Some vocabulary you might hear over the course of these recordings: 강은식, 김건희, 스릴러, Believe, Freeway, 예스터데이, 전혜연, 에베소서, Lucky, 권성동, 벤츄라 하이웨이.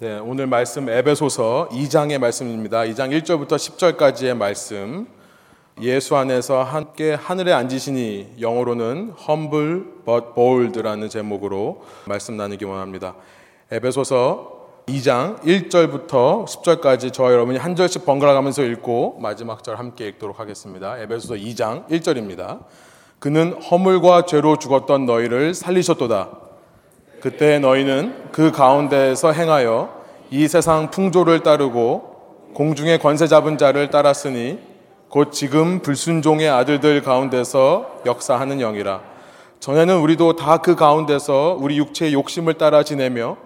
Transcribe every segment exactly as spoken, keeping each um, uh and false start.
네, 오늘 말씀 에베소서 이 장의 말씀입니다. 이 장 일 절부터 십 절까지의 말씀. 예수 안에서 함께 하늘에 앉으시니, 영어로는 humble but bold라는 제목으로 말씀 나누기 원합니다. 에베소서 이 장 일 절부터 십 절까지 저와 여러분이 한 절씩 번갈아 가면서 읽고 마지막 절 함께 읽도록 하겠습니다. 에베소서 이 장 일 절입니다. 그는 허물과 죄로 죽었던 너희를 살리셨도다. 그때 너희는 그 가운데에서 행하여 이 세상 풍조를 따르고 공중의 권세 잡은 자를 따랐으니, 곧 지금 불순종의 아들들 가운데서 역사하는 영이라. 전에는 우리도 다 그 가운데서 우리 육체의 욕심을 따라 지내며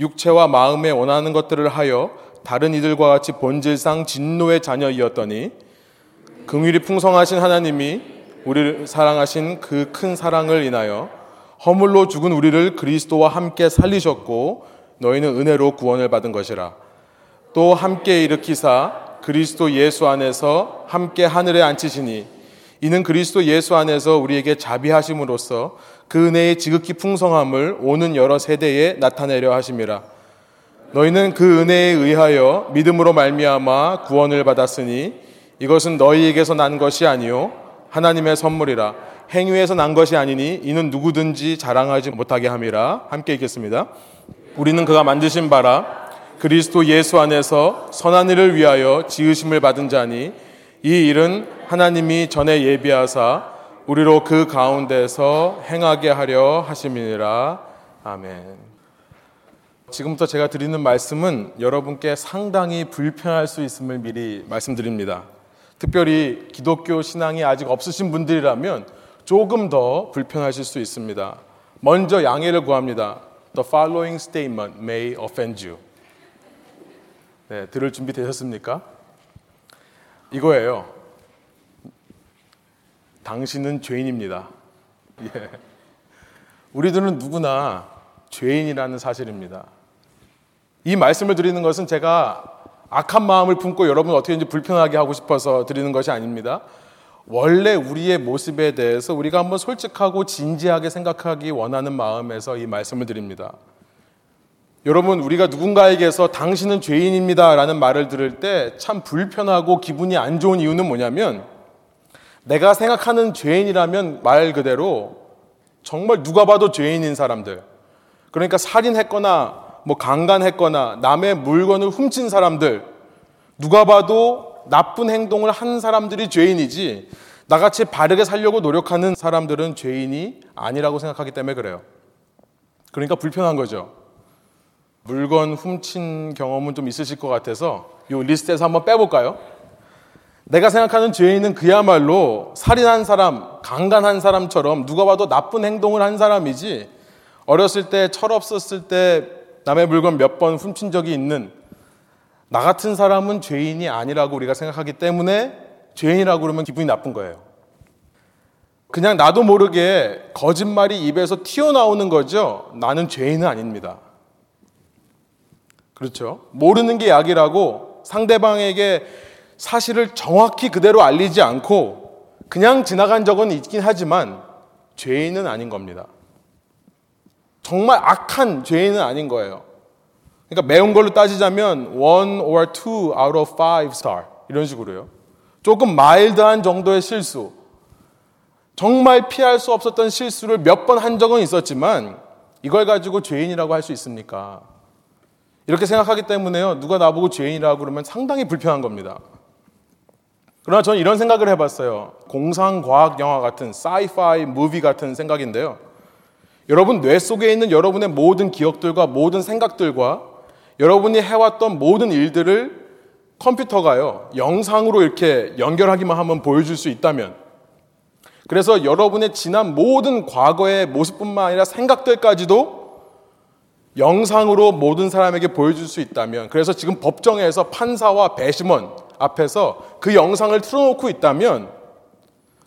육체와 마음에 원하는 것들을 하여 다른 이들과 같이 본질상 진노의 자녀이었더니, 긍휼이 풍성하신 하나님이 우리를 사랑하신 그 큰 사랑을 인하여 허물로 죽은 우리를 그리스도와 함께 살리셨고, 너희는 은혜로 구원을 받은 것이라. 또 함께 일으키사 그리스도 예수 안에서 함께 하늘에 앉히시니, 이는 그리스도 예수 안에서 우리에게 자비하심으로써 그 은혜의 지극히 풍성함을 오는 여러 세대에 나타내려 하심이라. 너희는 그 은혜에 의하여 믿음으로 말미암아 구원을 받았으니, 이것은 너희에게서 난 것이 아니요 하나님의 선물이라. 행위에서 난 것이 아니니 이는 누구든지 자랑하지 못하게 함이라. 함께 읽겠습니다. 우리는 그가 만드신 바라 그리스도 예수 안에서 선한 일을 위하여 지으심을 받은 자니, 이 일은 하나님이 전에 예비하사 우리로 그 가운데서 행하게 하려 하심이니라. 아멘. 지금부터 제가 드리는 말씀은 여러분께 상당히 불편할 수 있음을 미리 말씀드립니다. 특별히 기독교 신앙이 아직 없으신 분들이라면 조금 더 불편하실 수 있습니다. 먼저 양해를 구합니다. The following statement may offend you. 네, 들을 준비 되셨습니까? 이거예요. 당신은 죄인입니다. 예. 우리들은 누구나 죄인이라는 사실입니다. 이 말씀을 드리는 것은 제가 악한 마음을 품고 여러분 어떻게든지 불편하게 하고 싶어서 드리는 것이 아닙니다. 원래 우리의 모습에 대해서 우리가 한번 솔직하고 진지하게 생각하기 원하는 마음에서 이 말씀을 드립니다. 여러분, 우리가 누군가에게서 당신은 죄인입니다 라는 말을 들을 때 참 불편하고 기분이 안 좋은 이유는 뭐냐면, 내가 생각하는 죄인이라면 말 그대로 정말 누가 봐도 죄인인 사람들, 그러니까 살인했거나 뭐 강간했거나 남의 물건을 훔친 사람들, 누가 봐도 나쁜 행동을 한 사람들이 죄인이지, 나같이 바르게 살려고 노력하는 사람들은 죄인이 아니라고 생각하기 때문에 그래요. 그러니까 불편한 거죠. 물건 훔친 경험은 좀 있으실 것 같아서 이 리스트에서 한번 빼볼까요? 내가 생각하는 죄인은 그야말로 살인한 사람, 강간한 사람처럼 누가 봐도 나쁜 행동을 한 사람이지, 어렸을 때 철없었을 때 남의 물건 몇 번 훔친 적이 있는 나 같은 사람은 죄인이 아니라고 우리가 생각하기 때문에 죄인이라고 그러면 기분이 나쁜 거예요. 그냥 나도 모르게 거짓말이 입에서 튀어나오는 거죠. 나는 죄인은 아닙니다. 그렇죠? 모르는 게 약이라고 상대방에게 사실을 정확히 그대로 알리지 않고 그냥 지나간 적은 있긴 하지만 죄인은 아닌 겁니다. 정말 악한 죄인은 아닌 거예요. 그러니까 매운 걸로 따지자면 one or two out of five star 이런 식으로요. 조금 마일드한 정도의 실수, 정말 피할 수 없었던 실수를 몇 번 한 적은 있었지만 이걸 가지고 죄인이라고 할 수 있습니까? 이렇게 생각하기 때문에요, 누가 나보고 죄인이라고 그러면 상당히 불편한 겁니다. 그러나 저는 이런 생각을 해봤어요. 공상과학 영화 같은 sci-fi 무비 같은 생각인데요, 여러분 뇌 속에 있는 여러분의 모든 기억들과 모든 생각들과 여러분이 해왔던 모든 일들을 컴퓨터가요, 영상으로 이렇게 연결하기만 하면 보여줄 수 있다면, 그래서 여러분의 지난 모든 과거의 모습뿐만 아니라 생각들까지도 영상으로 모든 사람에게 보여줄 수 있다면, 그래서 지금 법정에서 판사와 배심원 앞에서 그 영상을 틀어놓고 있다면,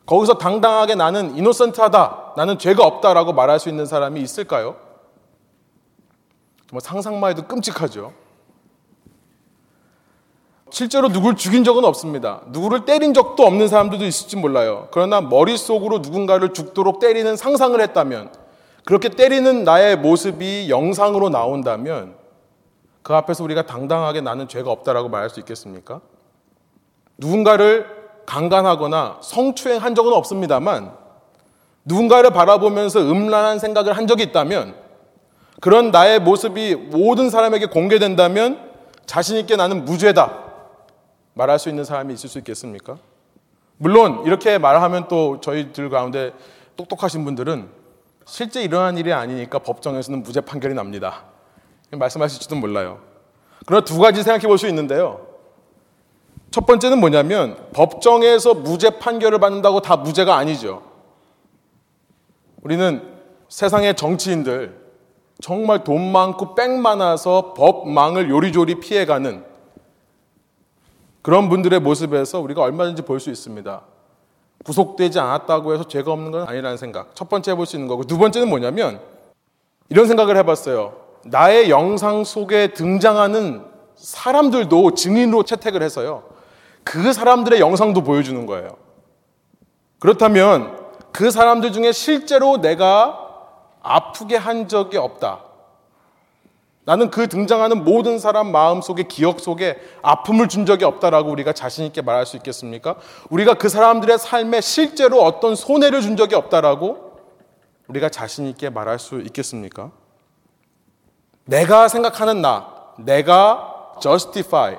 거기서 당당하게 나는 이노센트하다, 나는 죄가 없다라고 말할 수 있는 사람이 있을까요? 정말 상상만 해도 끔찍하죠. 실제로 누굴 죽인 적은 없습니다. 누구를 때린 적도 없는 사람들도 있을지 몰라요. 그러나 머릿속으로 누군가를 죽도록 때리는 상상을 했다면, 그렇게 때리는 나의 모습이 영상으로 나온다면 그 앞에서 우리가 당당하게 나는 죄가 없다라고 말할 수 있겠습니까? 누군가를 강간하거나 성추행한 적은 없습니다만 누군가를 바라보면서 음란한 생각을 한 적이 있다면, 그런 나의 모습이 모든 사람에게 공개된다면 자신 있게 나는 무죄다 말할 수 있는 사람이 있을 수 있겠습니까? 물론 이렇게 말하면 또 저희들 가운데 똑똑하신 분들은 실제 일어난 일이 아니니까 법정에서는 무죄 판결이 납니다 말씀하실지도 몰라요. 그러나 두 가지 생각해 볼 수 있는데요, 첫 번째는 뭐냐면 법정에서 무죄 판결을 받는다고 다 무죄가 아니죠. 우리는 세상의 정치인들 정말 돈 많고 빽 많아서 법망을 요리조리 피해가는 그런 분들의 모습에서 우리가 얼마든지 볼 수 있습니다. 구속되지 않았다고 해서 죄가 없는 건 아니라는 생각, 첫 번째 해볼 수 있는 거고, 두 번째는 뭐냐면 이런 생각을 해봤어요. 나의 영상 속에 등장하는 사람들도 증인으로 채택을 해서요, 그 사람들의 영상도 보여주는 거예요. 그렇다면 그 사람들 중에 실제로 내가 아프게 한 적이 없다, 나는 그 등장하는 모든 사람 마음속에, 기억 속에 아픔을 준 적이 없다라고 우리가 자신 있게 말할 수 있겠습니까? 우리가 그 사람들의 삶에 실제로 어떤 손해를 준 적이 없다라고 우리가 자신 있게 말할 수 있겠습니까? 내가 생각하는 나, 내가 justify,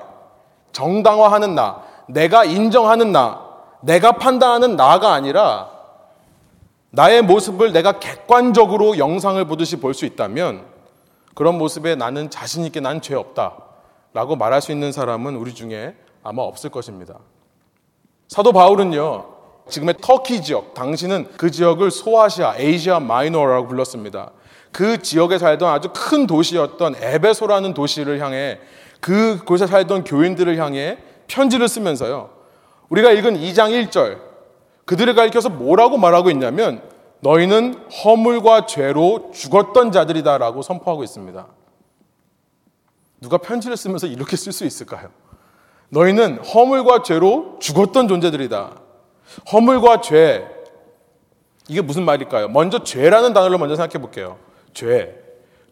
정당화하는 나, 내가 인정하는 나, 내가 판단하는 나가 아니라 나의 모습을 내가 객관적으로 영상을 보듯이 볼 수 있다면, 그런 모습에 나는 자신 있게 난 죄 없다 라고 말할 수 있는 사람은 우리 중에 아마 없을 것입니다. 사도 바울은요, 지금의 터키 지역, 당시는 그 지역을 소아시아, 에이시아 마이너라고 불렀습니다. 그 지역에 살던 아주 큰 도시였던 에베소라는 도시를 향해, 그곳에 살던 교인들을 향해 편지를 쓰면서요, 우리가 읽은 이 장 일 절 그들을 가리켜서 뭐라고 말하고 있냐면 너희는 허물과 죄로 죽었던 자들이다 라고 선포하고 있습니다. 누가 편지를 쓰면서 이렇게 쓸 수 있을까요? 너희는 허물과 죄로 죽었던 존재들이다. 허물과 죄, 이게 무슨 말일까요? 먼저 죄라는 단어를 먼저 생각해 볼게요. 죄.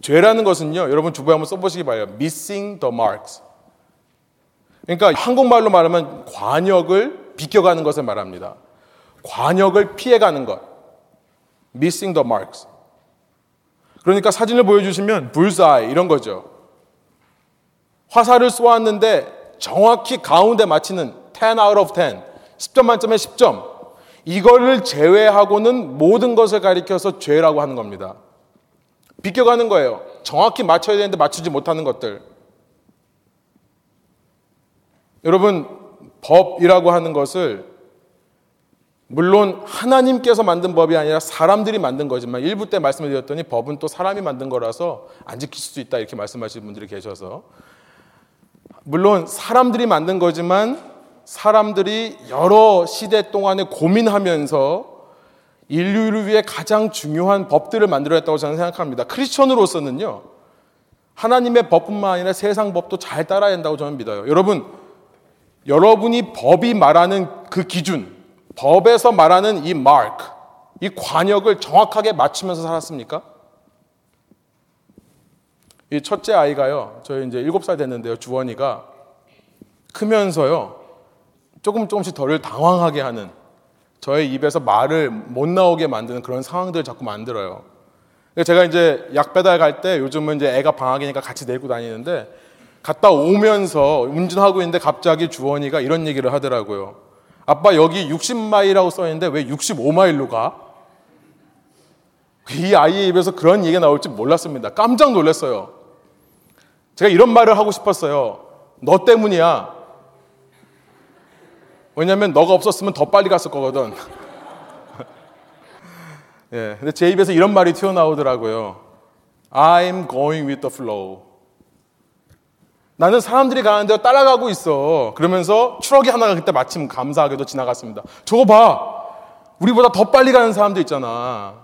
죄라는 것은요, 여러분 주부에 한번 써보시기 바래요. missing the marks. 그러니까 한국말로 말하면 관역을 비껴가는 것을 말합니다. 관역을 피해가는 것. missing the marks. 그러니까 사진을 보여주시면 bullseye 이런 거죠. 화살을 쏘았는데 정확히 가운데 맞히는 십 아웃 오브 십, 십 점 만점에 십 점. 이거를 제외하고는 모든 것을 가리켜서 죄라고 하는 겁니다. 비껴가는 거예요. 정확히 맞춰야 되는데 맞추지 못하는 것들. 여러분, 법이라고 하는 것을 물론 하나님께서 만든 법이 아니라 사람들이 만든 거지만, 일부 때 말씀을 드렸더니 법은 또 사람이 만든 거라서 안 지킬 수도 있다 이렇게 말씀하시는 분들이 계셔서, 물론 사람들이 만든 거지만 사람들이 여러 시대 동안에 고민하면서 인류를 위해 가장 중요한 법들을 만들어냈다고 저는 생각합니다. 크리스천으로서는요, 하나님의 법뿐만 아니라 세상 법도 잘 따라야 된다고 저는 믿어요. 여러분, 여러분이 법이 말하는 그 기준, 법에서 말하는 이 마크, 이 관역을 정확하게 맞추면서 살았습니까? 이 첫째 아이가요, 저희 이제 일곱 살 됐는데요, 주원이가 크면서요, 조금 조금씩 덜 당황하게 하는, 저의 입에서 말을 못 나오게 만드는 그런 상황들을 자꾸 만들어요. 제가 이제 약 배달 갈 때, 요즘은 이제 애가 방학이니까 같이 데리고 다니는데, 갔다 오면서 운전하고 있는데 갑자기 주원이가 이런 얘기를 하더라고요. 아빠, 여기 육십 마일이라고 써있는데 왜 육십오 마일로 가? 이 아이의 입에서 그런 얘기가 나올 줄 몰랐습니다. 깜짝 놀랐어요. 제가 이런 말을 하고 싶었어요. 너 때문이야. 왜냐면 너가 없었으면 더 빨리 갔을 거거든. 예, 근데 제 입에서 이런 말이 튀어나오더라고요. I'm going with the flow. 나는 사람들이 가는 대로 따라가고 있어. 그러면서 트럭이 하나가 그때 마침 감사하게도 지나갔습니다. 저거 봐. 우리보다 더 빨리 가는 사람도 있잖아.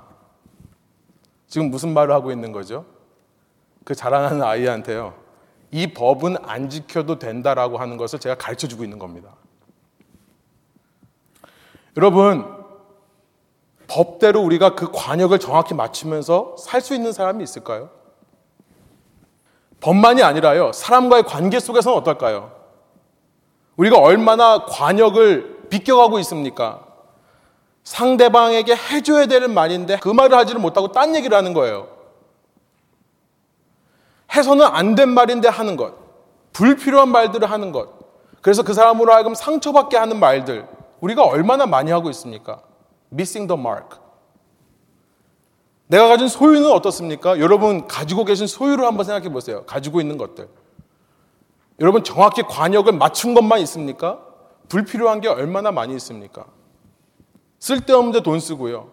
지금 무슨 말을 하고 있는 거죠? 그 자라나는 아이한테요, 이 법은 안 지켜도 된다라고 하는 것을 제가 가르쳐주고 있는 겁니다. 여러분, 법대로 우리가 그 관역을 정확히 맞추면서 살 수 있는 사람이 있을까요? 것만이 아니라요, 사람과의 관계 속에서는 어떨까요? 우리가 얼마나 관역을 비껴가고 있습니까? 상대방에게 해줘야 되는 말인데 그 말을 하지를 못하고 딴 얘기를 하는 거예요. 해서는 안 된 말인데 하는 것, 불필요한 말들을 하는 것, 그래서 그 사람으로 하여금 상처받게 하는 말들, 우리가 얼마나 많이 하고 있습니까? Missing the mark. 내가 가진 소유는 어떻습니까? 여러분 가지고 계신 소유를 한번 생각해 보세요. 가지고 있는 것들. 여러분 정확히 관역을 맞춘 것만 있습니까? 불필요한 게 얼마나 많이 있습니까? 쓸데없는데 돈 쓰고요.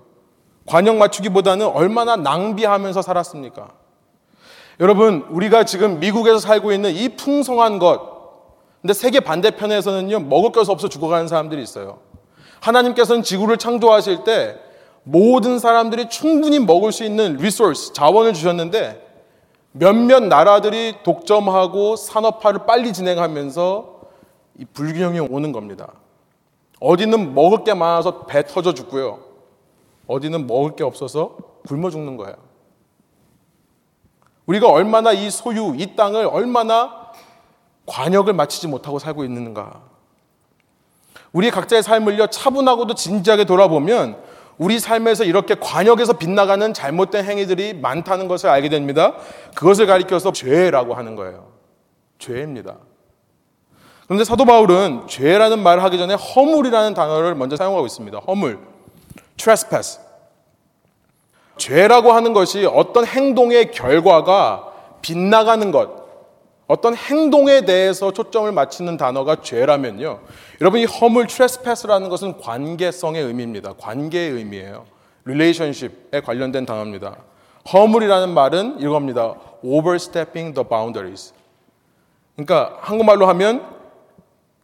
관역 맞추기보다는 얼마나 낭비하면서 살았습니까? 여러분 우리가 지금 미국에서 살고 있는 이 풍성한 것, 근데 세계 반대편에서는요 먹을 것이 없어 죽어가는 사람들이 있어요. 하나님께서는 지구를 창조하실 때 모든 사람들이 충분히 먹을 수 있는 리소스, 자원을 주셨는데 몇몇 나라들이 독점하고 산업화를 빨리 진행하면서 이 불균형이 오는 겁니다. 어디는 먹을 게 많아서 배 터져 죽고요, 어디는 먹을 게 없어서 굶어 죽는 거예요. 우리가 얼마나 이 소유, 이 땅을 얼마나 관역을 마치지 못하고 살고 있는가. 우리 각자의 삶을요 차분하고도 진지하게 돌아보면 우리 삶에서 이렇게 관역에서 빗나가는 잘못된 행위들이 많다는 것을 알게 됩니다. 그것을 가리켜서 죄라고 하는 거예요. 죄입니다. 그런데 사도 바울은 죄라는 말을 하기 전에 허물이라는 단어를 먼저 사용하고 있습니다. 허물, trespass. 죄라고 하는 것이 어떤 행동의 결과가 빗나가는 것, 어떤 행동에 대해서 초점을 맞추는 단어가 죄라면요, 여러분 이 허물, 트레스패스라는 것은 관계성의 의미입니다. 관계의 의미예요. 릴레이션십에 관련된 단어입니다. 허물이라는 말은 이겁니다. overstepping the boundaries. 그러니까 한국말로 하면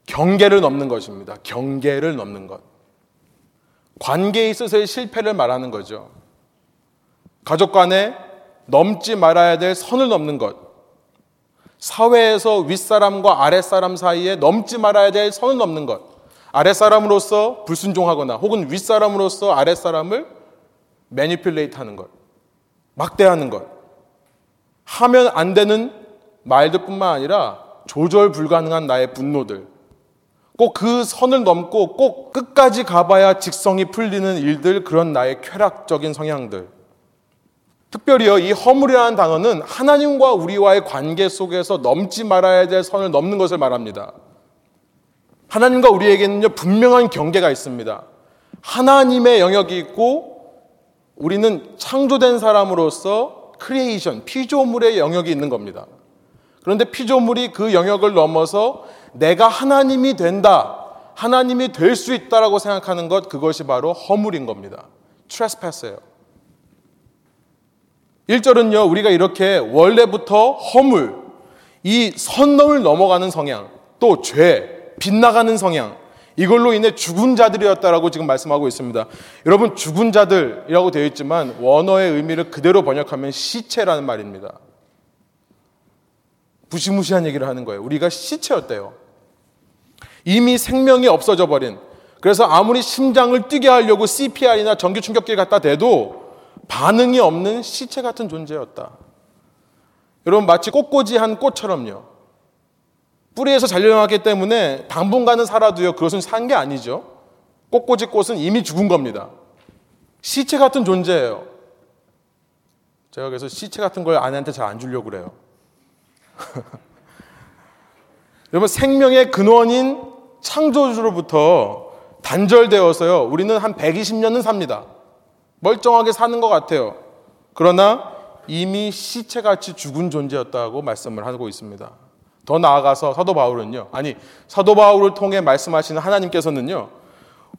경계를 넘는 것입니다. 경계를 넘는 것. 관계에 있어서의 실패를 말하는 거죠. 가족 간에 넘지 말아야 될 선을 넘는 것. 사회에서 윗사람과 아랫사람 사이에 넘지 말아야 될 선을 넘는 것. 아랫사람으로서 불순종하거나 혹은 윗사람으로서 아랫사람을 매니플레이트하는 것. 막대하는 것. 하면 안 되는 말들뿐만 아니라 조절 불가능한 나의 분노들. 꼭 그 선을 넘고 꼭 끝까지 가봐야 직성이 풀리는 일들, 그런 나의 쾌락적인 성향들. 특별히요, 이 허물이라는 단어는 하나님과 우리와의 관계 속에서 넘지 말아야 될 선을 넘는 것을 말합니다. 하나님과 우리에게는요, 분명한 경계가 있습니다. 하나님의 영역이 있고, 우리는 창조된 사람으로서 크리에이션, 피조물의 영역이 있는 겁니다. 그런데 피조물이 그 영역을 넘어서 내가 하나님이 된다, 하나님이 될 수 있다라고 생각하는 것, 그것이 바로 허물인 겁니다. 트레스패스예요. 일 절은요, 우리가 이렇게 원래부터 허물, 이 선을 넘어가는 성향, 또 죄, 빗나가는 성향, 이걸로 인해 죽은 자들이었다라고 지금 말씀하고 있습니다. 여러분, 죽은 자들이라고 되어 있지만 원어의 의미를 그대로 번역하면 시체라는 말입니다. 무시무시한 얘기를 하는 거예요. 우리가 시체였대요. 이미 생명이 없어져 버린, 그래서 아무리 심장을 뛰게 하려고 씨피알이나 전기충격기를 갖다 대도 반응이 없는 시체 같은 존재였다. 여러분 마치 꽃꽂이한 꽃처럼요, 뿌리에서 잘려나왔기 때문에 당분간은 살아도요 그것은 산 게 아니죠. 꽃꽂이 꽃은 이미 죽은 겁니다. 시체 같은 존재예요. 제가 그래서 시체 같은 걸 아내한테 잘 안 주려고 그래요. 여러분 생명의 근원인 창조주로부터 단절되어서요 우리는 한 백이십 년은 삽니다. 멀쩡하게 사는 것 같아요. 그러나 이미 시체같이 죽은 존재였다고 말씀을 하고 있습니다. 더 나아가서 사도 바울은요, 아니 사도 바울을 통해 말씀하시는 하나님께서는요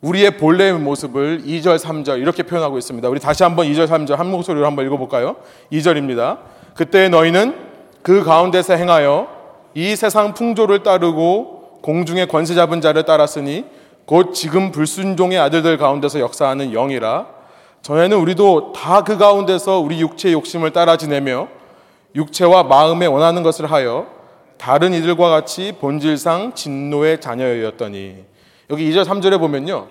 우리의 본래의 모습을 이 절, 삼 절 이렇게 표현하고 있습니다. 우리 다시 한번 이 절, 삼 절 한 목소리로 한번 읽어볼까요? 이 절입니다. 그때 너희는 그 가운데서 행하여 이 세상 풍조를 따르고 공중의 권세 잡은 자를 따랐으니 곧 지금 불순종의 아들들 가운데서 역사하는 영이라. 전에는 우리도 다 그 가운데서 우리 육체의 욕심을 따라 지내며 육체와 마음에 원하는 것을 하여 다른 이들과 같이 본질상 진노의 자녀였더니. 여기 이 절, 삼 절에 보면요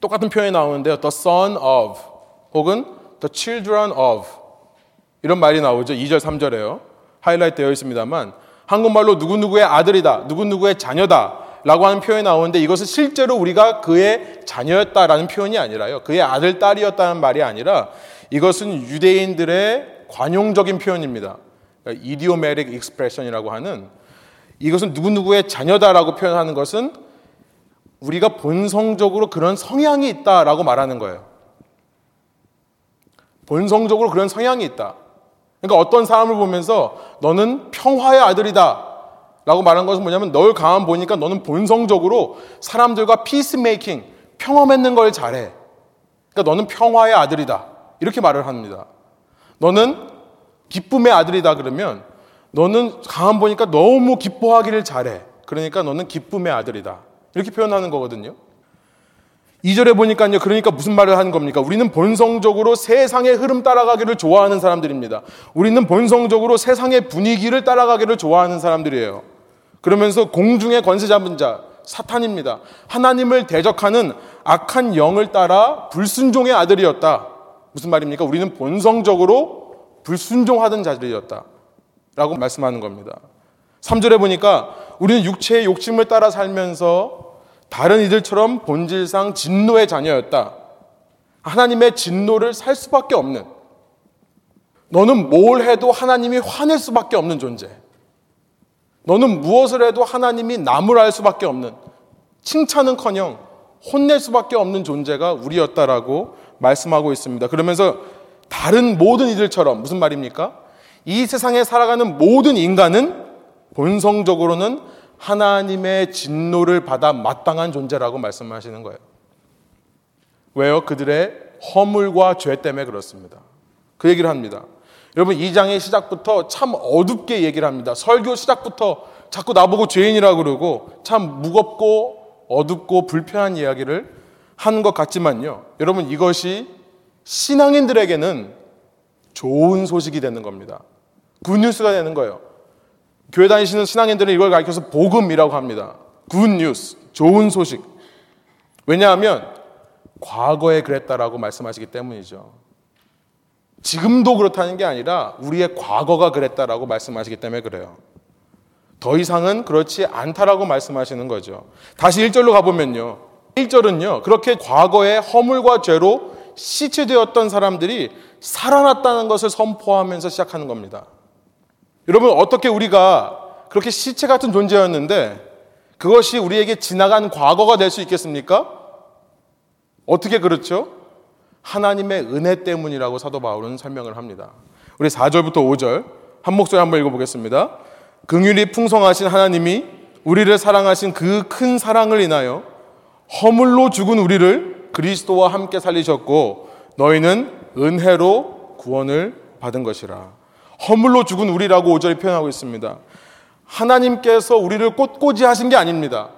똑같은 표현이 나오는데요, the son of 혹은 the children of 이런 말이 나오죠. 이 절, 삼 절에요 하이라이트 되어 있습니다만 한국말로 누구누구의 아들이다, 누구누구의 자녀다 라고 하는 표현이 나오는데 이것은 실제로 우리가 그의 자녀였다라는 표현이 아니라요. 그의 아들, 딸이었다는 말이 아니라 이것은 유대인들의 관용적인 표현입니다. 그러니까 idiomatic expression이라고 하는 이것은 누구누구의 자녀다라고 표현하는 것은 우리가 본성적으로 그런 성향이 있다라고 말하는 거예요. 본성적으로 그런 성향이 있다. 그러니까 어떤 사람을 보면서 너는 평화의 아들이다 라고 말한 것은 뭐냐면 널 가만 보니까 너는 본성적으로 사람들과 피스메이킹, 평화 맺는 걸 잘해. 그러니까 너는 평화의 아들이다. 이렇게 말을 합니다. 너는 기쁨의 아들이다 그러면 너는 가만 보니까 너무 기뻐하기를 잘해. 그러니까 너는 기쁨의 아들이다. 이렇게 표현하는 거거든요. 이 절에 보니까요. 그러니까 무슨 말을 하는 겁니까? 우리는 본성적으로 세상의 흐름 따라가기를 좋아하는 사람들입니다. 우리는 본성적으로 세상의 분위기를 따라가기를 좋아하는 사람들이에요. 그러면서 공중의 권세 잡은 자, 사탄입니다. 하나님을 대적하는 악한 영을 따라 불순종의 아들이었다. 무슨 말입니까? 우리는 본성적으로 불순종하던 자들이었다 라고 말씀하는 겁니다. 삼 절에 보니까 우리는 육체의 욕심을 따라 살면서 다른 이들처럼 본질상 진노의 자녀였다. 하나님의 진노를 살 수밖에 없는, 너는 뭘 해도 하나님이 화낼 수밖에 없는 존재, 너는 무엇을 해도 하나님이 나무랄 수밖에 없는, 칭찬은커녕 혼낼 수밖에 없는 존재가 우리였다라고 말씀하고 있습니다. 그러면서 다른 모든 이들처럼, 무슨 말입니까? 이 세상에 살아가는 모든 인간은 본성적으로는 하나님의 진노를 받아 마땅한 존재라고 말씀하시는 거예요. 왜요? 그들의 허물과 죄 때문에 그렇습니다. 그 얘기를 합니다. 여러분, 이 장의 시작부터 참 어둡게 얘기를 합니다. 설교 시작부터 자꾸 나보고 죄인이라고 그러고 참 무겁고 어둡고 불편한 이야기를 하는 것 같지만요. 여러분, 이것이 신앙인들에게는 좋은 소식이 되는 겁니다. 굿뉴스가 되는 거예요. 교회 다니시는 신앙인들은 이걸 가르쳐서 복음이라고 합니다. 굿뉴스, 좋은 소식. 왜냐하면 과거에 그랬다라고 말씀하시기 때문이죠. 지금도 그렇다는 게 아니라 우리의 과거가 그랬다라고 말씀하시기 때문에 그래요. 더 이상은 그렇지 않다라고 말씀하시는 거죠. 다시 일 절로 가보면요. 일 절은요. 그렇게 과거의 허물과 죄로 시체되었던 사람들이 살아났다는 것을 선포하면서 시작하는 겁니다. 여러분, 어떻게 우리가 그렇게 시체 같은 존재였는데 그것이 우리에게 지나간 과거가 될 수 있겠습니까? 어떻게 그렇죠? 하나님의 은혜 때문이라고 사도 바울은 설명을 합니다. 우리 사 절부터 오 절 한 목소리 한번 읽어보겠습니다. 긍휼이 풍성하신 하나님이 우리를 사랑하신 그 큰 사랑을 인하여 허물로 죽은 우리를 그리스도와 함께 살리셨고 너희는 은혜로 구원을 받은 것이라. 허물로 죽은 우리라고 오 절이 표현하고 있습니다. 하나님께서 우리를 꽃꽂이 하신 게 아닙니다.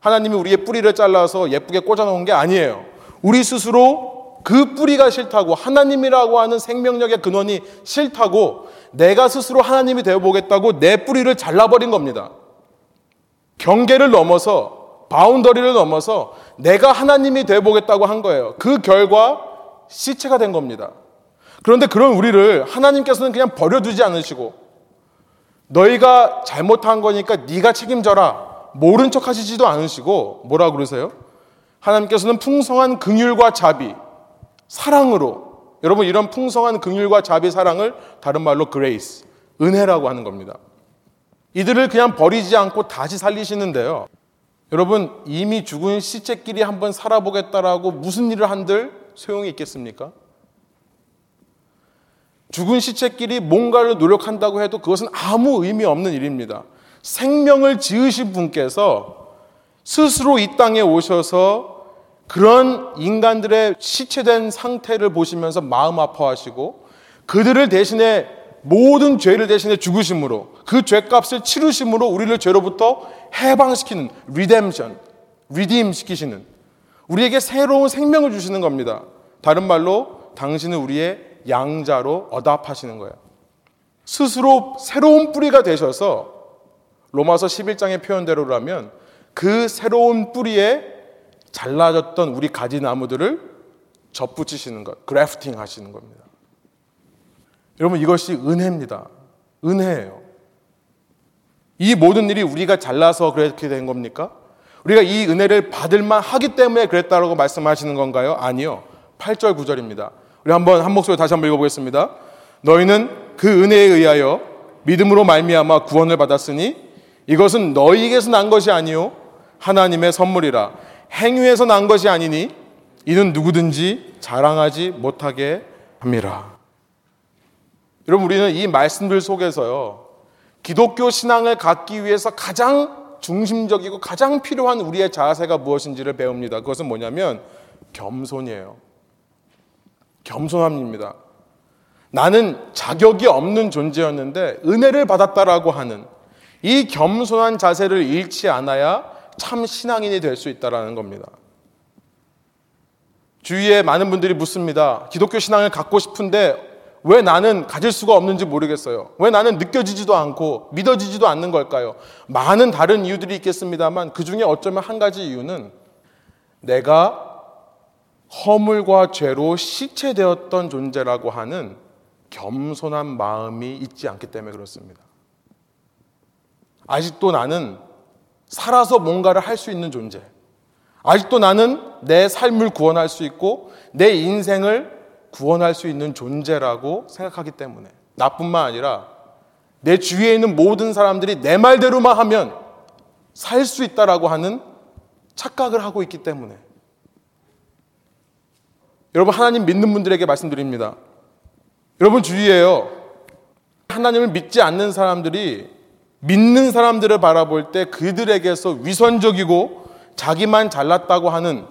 하나님이 우리의 뿌리를 잘라서 예쁘게 꽂아놓은 게 아니에요. 우리 스스로 그 뿌리가 싫다고, 하나님이라고 하는 생명력의 근원이 싫다고, 내가 스스로 하나님이 되어보겠다고 내 뿌리를 잘라버린 겁니다. 경계를 넘어서, 바운더리를 넘어서 내가 하나님이 되어보겠다고 한 거예요. 그 결과 시체가 된 겁니다. 그런데 그런 우리를 하나님께서는 그냥 버려두지 않으시고 너희가 잘못한 거니까 네가 책임져라, 모른 척 하시지도 않으시고 뭐라 그러세요? 하나님께서는 풍성한 긍휼과 자비, 사랑으로, 여러분 이런 풍성한 긍휼과 자비, 사랑을 다른 말로 그레이스, 은혜라고 하는 겁니다. 이들을 그냥 버리지 않고 다시 살리시는데요. 여러분, 이미 죽은 시체끼리 한번 살아보겠다라고 무슨 일을 한들 소용이 있겠습니까? 죽은 시체끼리 뭔가를 노력한다고 해도 그것은 아무 의미 없는 일입니다. 생명을 지으신 분께서 스스로 이 땅에 오셔서 그런 인간들의 시체된 상태를 보시면서 마음 아파하시고 그들을 대신에, 모든 죄를 대신에 죽으심으로, 그 죄값을 치르심으로 우리를 죄로부터 해방시키는, 리뎀션, 리딤 시키시는, 우리에게 새로운 생명을 주시는 겁니다. 다른 말로 당신은 우리의 양자로 어답하시는 거예요. 스스로 새로운 뿌리가 되셔서 로마서 십일 장의 표현대로라면 그 새로운 뿌리에 잘라졌던 우리 가지나무들을 접붙이시는 것, 그래프팅 하시는 겁니다. 여러분, 이것이 은혜입니다. 은혜예요. 이 모든 일이 우리가 잘나서 그렇게 된 겁니까? 우리가 이 은혜를 받을만 하기 때문에 그랬다라고 말씀하시는 건가요? 아니요. 팔 절 구절입니다. 우리 한번 한 목소리 다시 한번 읽어보겠습니다. 너희는 그 은혜에 의하여 믿음으로 말미암아 구원을 받았으니 이것은 너희에게서 난 것이 아니요 하나님의 선물이라. 행위에서 난 것이 아니니 이는 누구든지 자랑하지 못하게 합니다. 여러분, 우리는 이 말씀들 속에서요, 기독교 신앙을 갖기 위해서 가장 중심적이고 가장 필요한 우리의 자세가 무엇인지를 배웁니다. 그것은 뭐냐면 겸손이에요. 겸손함입니다. 나는 자격이 없는 존재였는데 은혜를 받았다라고 하는 이 겸손한 자세를 잃지 않아야 참 신앙인이 될 수 있다라는 겁니다. 주위에 많은 분들이 묻습니다. 기독교 신앙을 갖고 싶은데 왜 나는 가질 수가 없는지 모르겠어요. 왜 나는 느껴지지도 않고 믿어지지도 않는 걸까요? 많은 다른 이유들이 있겠습니다만 그 중에 어쩌면 한 가지 이유는 내가 허물과 죄로 시체되었던 존재라고 하는 겸손한 마음이 있지 않기 때문에 그렇습니다. 아직도 나는 살아서 뭔가를 할 수 있는 존재, 아직도 나는 내 삶을 구원할 수 있고 내 인생을 구원할 수 있는 존재라고 생각하기 때문에, 나뿐만 아니라 내 주위에 있는 모든 사람들이 내 말대로만 하면 살 수 있다라고 하는 착각을 하고 있기 때문에. 여러분, 하나님 믿는 분들에게 말씀드립니다. 여러분 주위에요, 하나님을 믿지 않는 사람들이 믿는 사람들을 바라볼 때 그들에게서 위선적이고 자기만 잘났다고 하는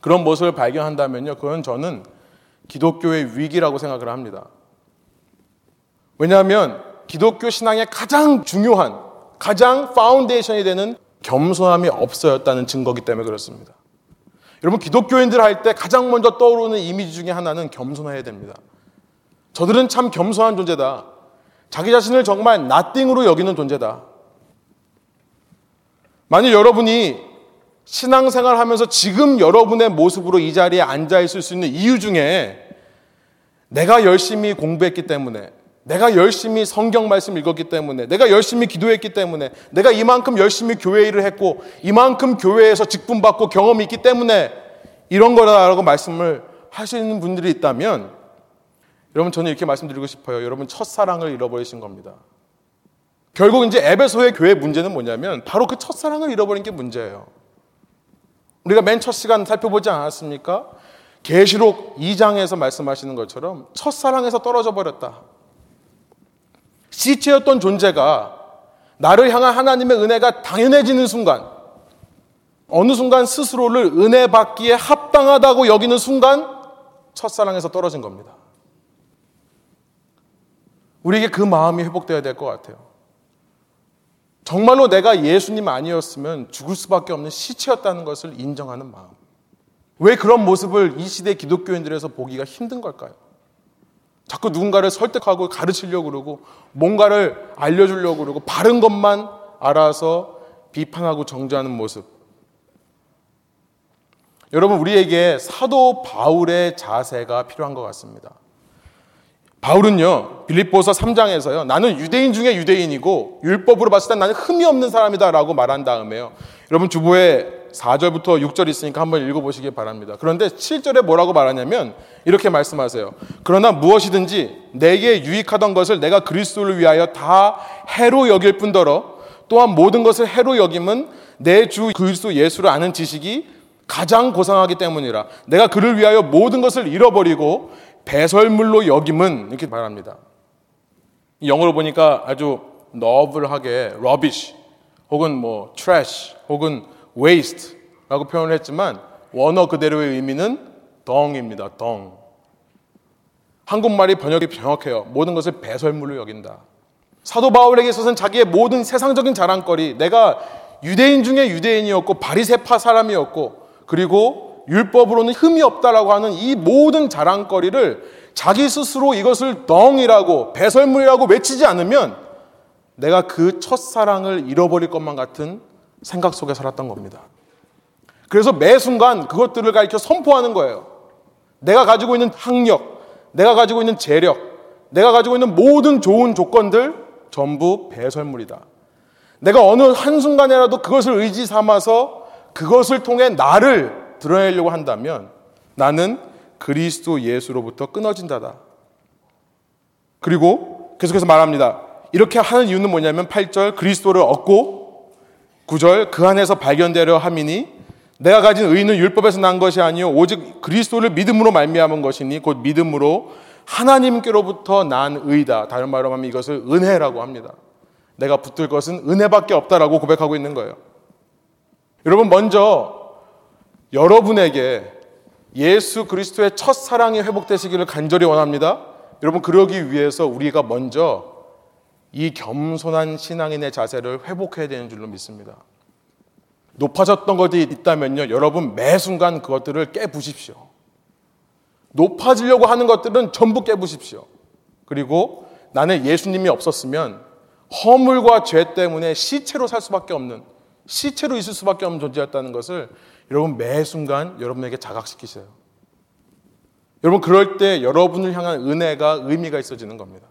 그런 모습을 발견한다면요, 그건 저는 기독교의 위기라고 생각을 합니다. 왜냐하면 기독교 신앙의 가장 중요한, 가장 파운데이션이 되는 겸손함이 없어졌다는 증거이기 때문에 그렇습니다. 여러분, 기독교인들 할 때 가장 먼저 떠오르는 이미지 중에 하나는 겸손해야 됩니다. 저들은 참 겸손한 존재다. 자기 자신을 정말 나띵으로 여기는 존재다. 만약 여러분이 신앙생활 하면서 지금 여러분의 모습으로 이 자리에 앉아있을 수 있는 이유 중에 내가 열심히 공부했기 때문에, 내가 열심히 성경 말씀 읽었기 때문에, 내가 열심히 기도했기 때문에, 내가 이만큼 열심히 교회 일을 했고 이만큼 교회에서 직분받고 경험이 있기 때문에 이런 거라고 말씀을 하시는 분들이 있다면, 여러분 저는 이렇게 말씀드리고 싶어요. 여러분 첫사랑을 잃어버리신 겁니다. 결국 이제 에베소의 교회 문제는 뭐냐면 바로 그 첫사랑을 잃어버린 게 문제예요. 우리가 맨 첫 시간 살펴보지 않았습니까? 계시록 이 장에서 말씀하시는 것처럼 첫사랑에서 떨어져 버렸다. 시체였던 존재가 나를 향한 하나님의 은혜가 당연해지는 순간, 어느 순간 스스로를 은혜 받기에 합당하다고 여기는 순간 첫사랑에서 떨어진 겁니다. 우리에게 그 마음이 회복되어야 될 것 같아요. 정말로 내가 예수님 아니었으면 죽을 수밖에 없는 시체였다는 것을 인정하는 마음. 왜 그런 모습을 이 시대 기독교인들에서 보기가 힘든 걸까요? 자꾸 누군가를 설득하고 가르치려고 그러고 뭔가를 알려주려고 그러고 바른 것만 알아서 비판하고 정죄하는 모습. 여러분, 우리에게 사도 바울의 자세가 필요한 것 같습니다. 바울은요, 빌립보서 삼 장에서요, 나는 유대인 중에 유대인이고 율법으로 봤을 땐 나는 흠이 없는 사람이다 라고 말한 다음에요, 여러분 주보에 사 절부터 육 절 있으니까 한번 읽어보시기 바랍니다. 그런데 칠 절에 뭐라고 말하냐면 이렇게 말씀하세요. 그러나 무엇이든지 내게 유익하던 것을 내가 그리스도를 위하여 다 해로 여길 뿐더러 또한 모든 것을 해로 여김은 내 주 그리스도 예수를 아는 지식이 가장 고상하기 때문이라. 내가 그를 위하여 모든 것을 잃어버리고 배설물로 여김은, 이렇게 말합니다. 영어로 보니까 아주 너블하게 rubbish 혹은 뭐 trash 혹은 waste 라고 표현을 했지만 원어 그대로의 의미는 덩입니다. 덩. 한국말이 번역이 정확해요. 모든 것을 배설물로 여긴다. 사도 바울에게 있어서는 자기의 모든 세상적인 자랑거리, 내가 유대인 중에 유대인이었고 바리새파 사람이었고 그리고 율법으로는 흠이 없다라고 하는 이 모든 자랑거리를 자기 스스로 이것을 덩이라고, 배설물이라고 외치지 않으면 내가 그 첫사랑을 잃어버릴 것만 같은 생각 속에 살았던 겁니다. 그래서 매 순간 그것들을 가리켜 선포하는 거예요. 내가 가지고 있는 학력, 내가 가지고 있는 재력, 내가 가지고 있는 모든 좋은 조건들 전부 배설물이다. 내가 어느 한순간이라도 그것을 의지 삼아서 그것을 통해 나를 드러내려고 한다면 나는 그리스도 예수로부터 끊어진다다. 그리고 계속해서 말합니다. 이렇게 하는 이유는 뭐냐면 팔 절 그리스도를 얻고 구 절 그 안에서 발견되려 함이니 내가 가진 의는 율법에서 난 것이 아니요 오직 그리스도를 믿음으로 말미암은 것이니 곧 믿음으로 하나님께로부터 난 의다. 다른 말로 하면 이것을 은혜라고 합니다. 내가 붙들 것은 은혜밖에 없다라고 고백하고 있는 거예요. 여러분, 먼저 여러분에게 예수 그리스도의 첫사랑이 회복되시기를 간절히 원합니다. 여러분, 그러기 위해서 우리가 먼저 이 겸손한 신앙인의 자세를 회복해야 되는 줄로 믿습니다. 높아졌던 것이 있다면요, 여러분 매 순간 그것들을 깨부십시오. 높아지려고 하는 것들은 전부 깨부십시오. 그리고 나는 예수님이 없었으면 허물과 죄 때문에 시체로 살 수밖에 없는, 시체로 있을 수밖에 없는 존재였다는 것을 여러분 매 순간 여러분에게 자각시키세요. 여러분, 그럴 때 여러분을 향한 은혜가 의미가 있어지는 겁니다.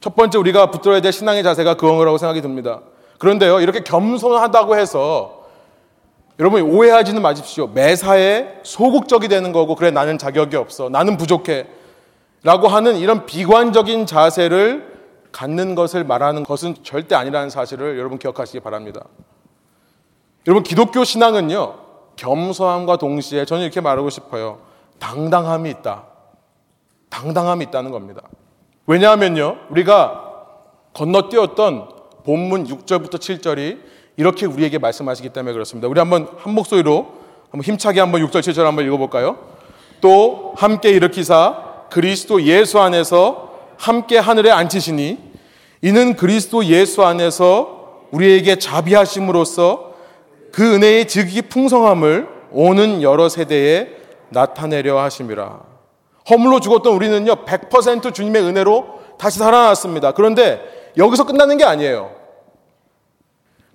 첫 번째 우리가 붙들어야 될 신앙의 자세가 그거라고 생각이 듭니다. 그런데요, 이렇게 겸손하다고 해서 여러분 오해하지는 마십시오. 매사에 소극적이 되는 거고, 그래 나는 자격이 없어, 나는 부족해 라고 하는 이런 비관적인 자세를 갖는 것을 말하는 것은 절대 아니라는 사실을 여러분 기억하시기 바랍니다. 여러분, 기독교 신앙은요, 겸손함과 동시에 저는 이렇게 말하고 싶어요. 당당함이 있다. 당당함이 있다는 겁니다. 왜냐하면요, 우리가 건너뛰었던 본문 육 절부터 칠 절이 이렇게 우리에게 말씀하시기 때문에 그렇습니다. 우리 한번 한 목소리로 한번 힘차게 한번 육 절 칠 절 한번 읽어볼까요? 또 함께 일으키사 그리스도 예수 안에서 함께 하늘에 앉히시니 이는 그리스도 예수 안에서 우리에게 자비하심으로써 그 은혜의 지극히 풍성함을 오는 여러 세대에 나타내려 하심이라. 허물로 죽었던 우리는요 백 퍼센트 주님의 은혜로 다시 살아났습니다. 그런데 여기서 끝나는 게 아니에요.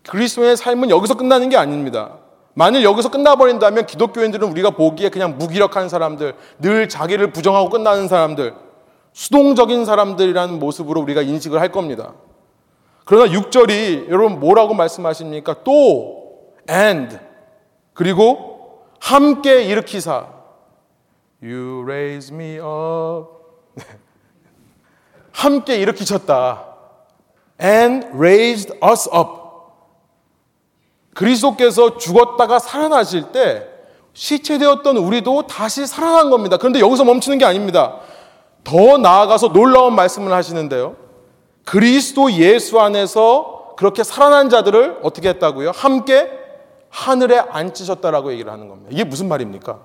그리스도의 삶은 여기서 끝나는 게 아닙니다. 만일 여기서 끝나버린다면 기독교인들은 우리가 보기에 그냥 무기력한 사람들, 늘 자기를 부정하고 끝나는 사람들, 수동적인 사람들이라는 모습으로 우리가 인식을 할 겁니다. 그러나 육 절이 여러분 뭐라고 말씀하십니까? 또, and, 그리고 함께 일으키사. You raise me up. 함께 일으키셨다. And raised us up. 그리스도께서 죽었다가 살아나실 때 시체되었던 우리도 다시 살아난 겁니다. 그런데 여기서 멈추는 게 아닙니다. 더 나아가서 놀라운 말씀을 하시는데요, 그리스도 예수 안에서 그렇게 살아난 자들을 어떻게 했다고요? 함께 하늘에 앉히셨다라고 얘기를 하는 겁니다. 이게 무슨 말입니까?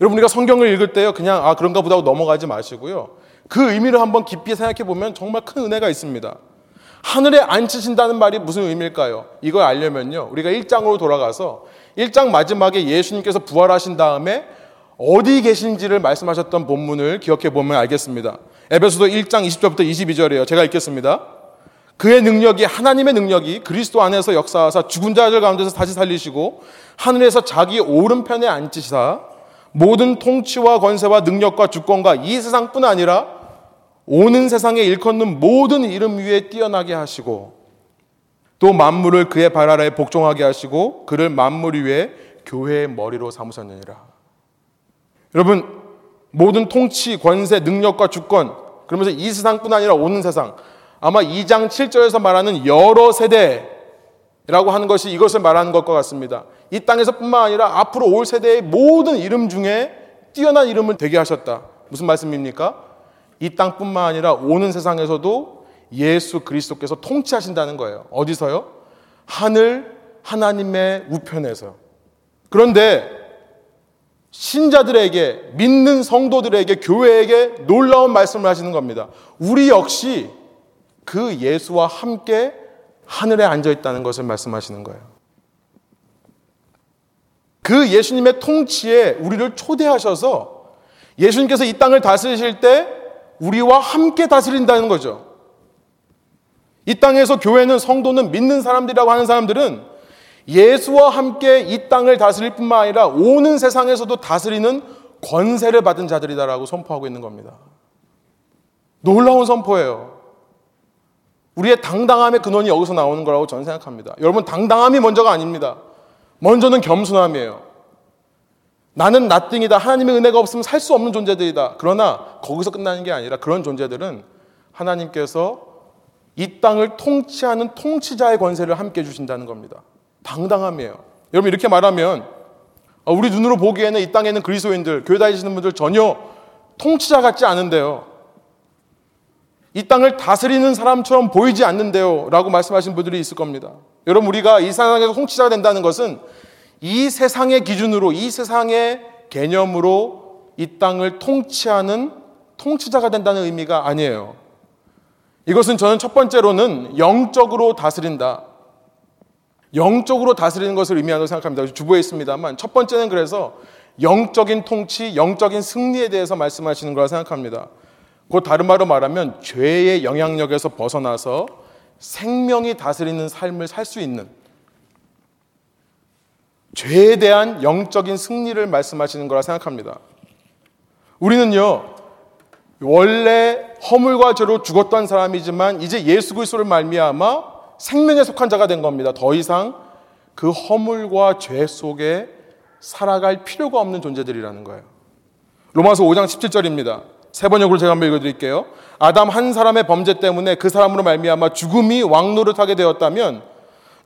여러분, 우리가 성경을 읽을 때요 그냥 아 그런가 보다 하고 넘어가지 마시고요, 그 의미를 한번 깊이 생각해 보면 정말 큰 은혜가 있습니다. 하늘에 앉히신다는 말이 무슨 의미일까요? 이걸 알려면요, 우리가 일 장으로 돌아가서 일 장 마지막에 예수님께서 부활하신 다음에 어디 계신지를 말씀하셨던 본문을 기억해 보면 알겠습니다. 에베소서 일 장 이십 절부터 이십이 절이에요. 제가 읽겠습니다. 그의 능력이, 하나님의 능력이 그리스도 안에서 역사하사 죽은 자들 가운데서 다시 살리시고 하늘에서 자기 오른편에 앉히시사 모든 통치와 권세와 능력과 주권과 이 세상뿐 아니라 오는 세상에 일컫는 모든 이름 위에 뛰어나게 하시고 또 만물을 그의 발 아래에 복종하게 하시고 그를 만물 위에 교회의 머리로 삼으셨느니라. 여러분, 모든 통치, 권세, 능력과 주권, 그러면서 이 세상뿐 아니라 오는 세상, 아마 이 장 칠 절에서 말하는 여러 세대라고 하는 것이 이것을 말하는 것과 같습니다. 이 땅에서뿐만 아니라 앞으로 올 세대의 모든 이름 중에 뛰어난 이름을 되게 하셨다. 무슨 말씀입니까? 이 땅뿐만 아니라 오는 세상에서도 예수 그리스도께서 통치하신다는 거예요. 어디서요? 하늘, 하나님의 우편에서. 그런데 신자들에게, 믿는 성도들에게, 교회에게 놀라운 말씀을 하시는 겁니다. 우리 역시 그 예수와 함께 하늘에 앉아있다는 것을 말씀하시는 거예요. 그 예수님의 통치에 우리를 초대하셔서 예수님께서 이 땅을 다스리실 때 우리와 함께 다스린다는 거죠. 이 땅에서 교회는, 성도는, 믿는 사람들이라고 하는 사람들은 예수와 함께 이 땅을 다스릴 뿐만 아니라 오는 세상에서도 다스리는 권세를 받은 자들이다라고 선포하고 있는 겁니다. 놀라운 선포예요. 우리의 당당함의 근원이 여기서 나오는 거라고 저는 생각합니다. 여러분, 당당함이 먼저가 아닙니다. 먼저는 겸손함이에요. 나는 nothing이다. 하나님의 은혜가 없으면 살 수 없는 존재들이다. 그러나 거기서 끝나는 게 아니라 그런 존재들은 하나님께서 이 땅을 통치하는 통치자의 권세를 함께 주신다는 겁니다. 당당함이에요. 여러분, 이렇게 말하면 우리 눈으로 보기에는 이 땅에는 그리스도인들, 교회 다니시는 분들 전혀 통치자 같지 않은데요, 이 땅을 다스리는 사람처럼 보이지 않는데요 라고 말씀하신 분들이 있을 겁니다. 여러분, 우리가 이 세상에서 통치자가 된다는 것은 이 세상의 기준으로, 이 세상의 개념으로 이 땅을 통치하는 통치자가 된다는 의미가 아니에요. 이것은 저는 첫 번째로는 영적으로 다스린다, 영적으로 다스리는 것을 의미한다고 생각합니다. 주보에 있습니다만 첫 번째는 그래서 영적인 통치, 영적인 승리에 대해서 말씀하시는 거라 생각합니다. 곧 다른 말로 말하면 죄의 영향력에서 벗어나서 생명이 다스리는 삶을 살 수 있는, 죄에 대한 영적인 승리를 말씀하시는 거라 생각합니다. 우리는요, 원래 허물과 죄로 죽었던 사람이지만 이제 예수 그리스도를 말미암아 생명에 속한 자가 된 겁니다. 더 이상 그 허물과 죄 속에 살아갈 필요가 없는 존재들이라는 거예요. 로마서 오 장 십칠 절입니다. 세 번역으로 제가 한번 읽어드릴게요. 아담 한 사람의 범죄 때문에 그 사람으로 말미암아 죽음이 왕노릇하게 되었다면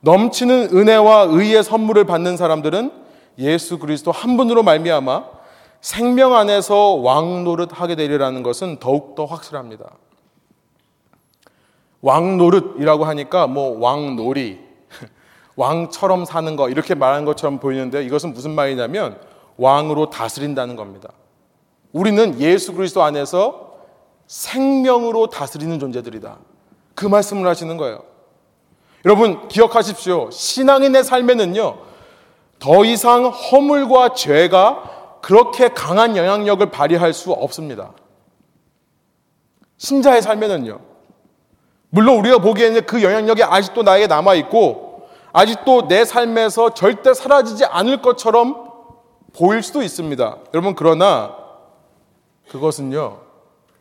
넘치는 은혜와 의의 선물을 받는 사람들은 예수 그리스도 한 분으로 말미암아 생명 안에서 왕노릇하게 되리라는 것은 더욱더 확실합니다. 왕노릇이라고 하니까 뭐 왕놀이, 왕처럼 사는 거 이렇게 말하는 것처럼 보이는데 이것은 무슨 말이냐면 왕으로 다스린다는 겁니다. 우리는 예수 그리스도 안에서 생명으로 다스리는 존재들이다. 그 말씀을 하시는 거예요. 여러분, 기억하십시오. 신앙인의 삶에는요, 더 이상 허물과 죄가 그렇게 강한 영향력을 발휘할 수 없습니다. 신자의 삶에는요, 물론 우리가 보기에는 그 영향력이 아직도 나에게 남아있고 아직도 내 삶에서 절대 사라지지 않을 것처럼 보일 수도 있습니다. 여러분, 그러나 그것은요,